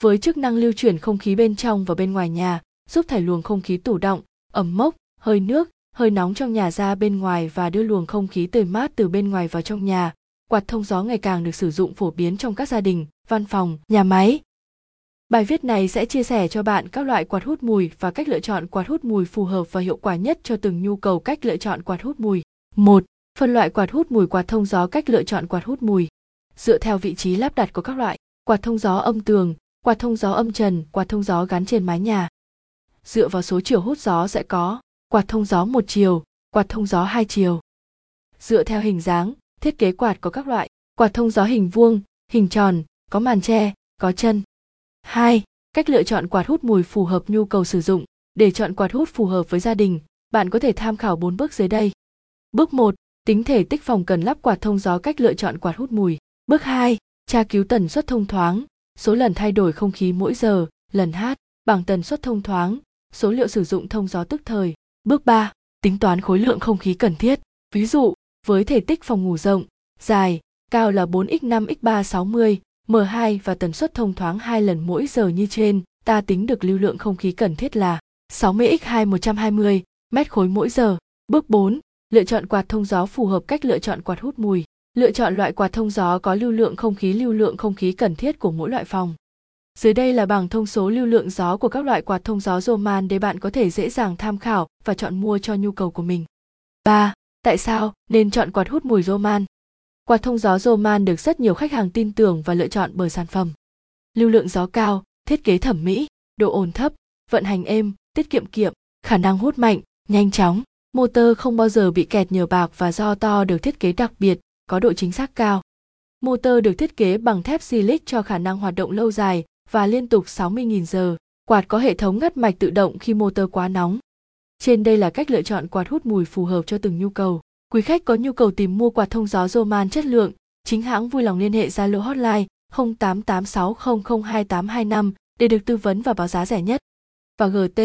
với chức năng lưu chuyển không khí bên trong và bên ngoài nhà, giúp thải luồng không khí tủ đọng, ẩm mốc, hơi nước, hơi nóng trong nhà ra bên ngoài và đưa luồng không khí tươi mát từ bên ngoài vào trong nhà. Quạt thông gió ngày càng được sử dụng phổ biến trong các gia đình, văn phòng, nhà máy. Bài viết này sẽ chia sẻ cho bạn các loại quạt hút mùi và cách lựa chọn quạt hút mùi phù hợp và hiệu quả nhất cho từng nhu cầu. Cách lựa chọn quạt hút mùi. 1. Phân loại quạt hút mùi. Quạt thông gió. Cách lựa chọn quạt hút mùi. Dựa theo vị trí lắp đặt của các loại quạt thông gió âm tường, quạt thông gió âm trần, quạt thông gió gắn trên mái nhà. Dựa vào số chiều hút gió sẽ có quạt thông gió một chiều, quạt thông gió hai chiều. Dựa theo hình dáng, thiết kế quạt có các loại quạt thông gió hình vuông, hình tròn, có màn che, có chân. 2. Cách lựa chọn quạt hút mùi phù hợp nhu cầu sử dụng. Để chọn quạt hút phù hợp với gia đình, bạn có thể tham khảo 4 bước dưới đây. Bước 1. Tính thể tích phòng cần lắp quạt thông gió. Cách lựa chọn quạt hút mùi. Bước 2. Tra cứu tần suất thông thoáng, số lần thay đổi không khí mỗi giờ, lần hát, bảng tần suất thông thoáng, số liệu sử dụng thông gió tức thời. Bước 3. Tính toán khối lượng không khí cần thiết. Ví dụ, với thể tích phòng ngủ rộng, dài, cao là 4x5x360, m2 và tần suất thông thoáng 2 lần mỗi giờ như trên, ta tính được lưu lượng không khí cần thiết là 60x2 120 mét khối mỗi giờ. Bước 4. Lựa chọn quạt thông gió phù hợp. Cách lựa chọn quạt hút mùi. Lựa chọn loại quạt thông gió có lưu lượng không khí cần thiết của mỗi loại phòng. Dưới đây là bảng thông số lưu lượng gió của các loại quạt thông gió Roman để bạn có thể dễ dàng tham khảo và chọn mua cho nhu cầu của mình. 3. Tại sao nên chọn quạt hút mùi Roman? Quạt thông gió Roman được rất nhiều khách hàng tin tưởng và lựa chọn bởi sản phẩm lưu lượng gió cao, thiết kế thẩm mỹ, độ ồn thấp, vận hành êm, tiết kiệm kiệm, khả năng hút mạnh, nhanh chóng, motor không bao giờ bị kẹt nhờ bạc và do to được thiết kế đặc biệt, có độ chính xác cao. Motor được thiết kế bằng thép silic cho khả năng hoạt động lâu dài và liên tục 60.000 giờ. Quạt có hệ thống ngắt mạch tự động khi motor quá nóng. Trên đây là cách lựa chọn quạt hút mùi phù hợp cho từng nhu cầu. Quý khách có nhu cầu tìm mua quạt thông gió Roman chất lượng chính hãng vui lòng liên hệ Zalo hotline 0886002825 để được tư vấn và báo giá rẻ nhất. Và GT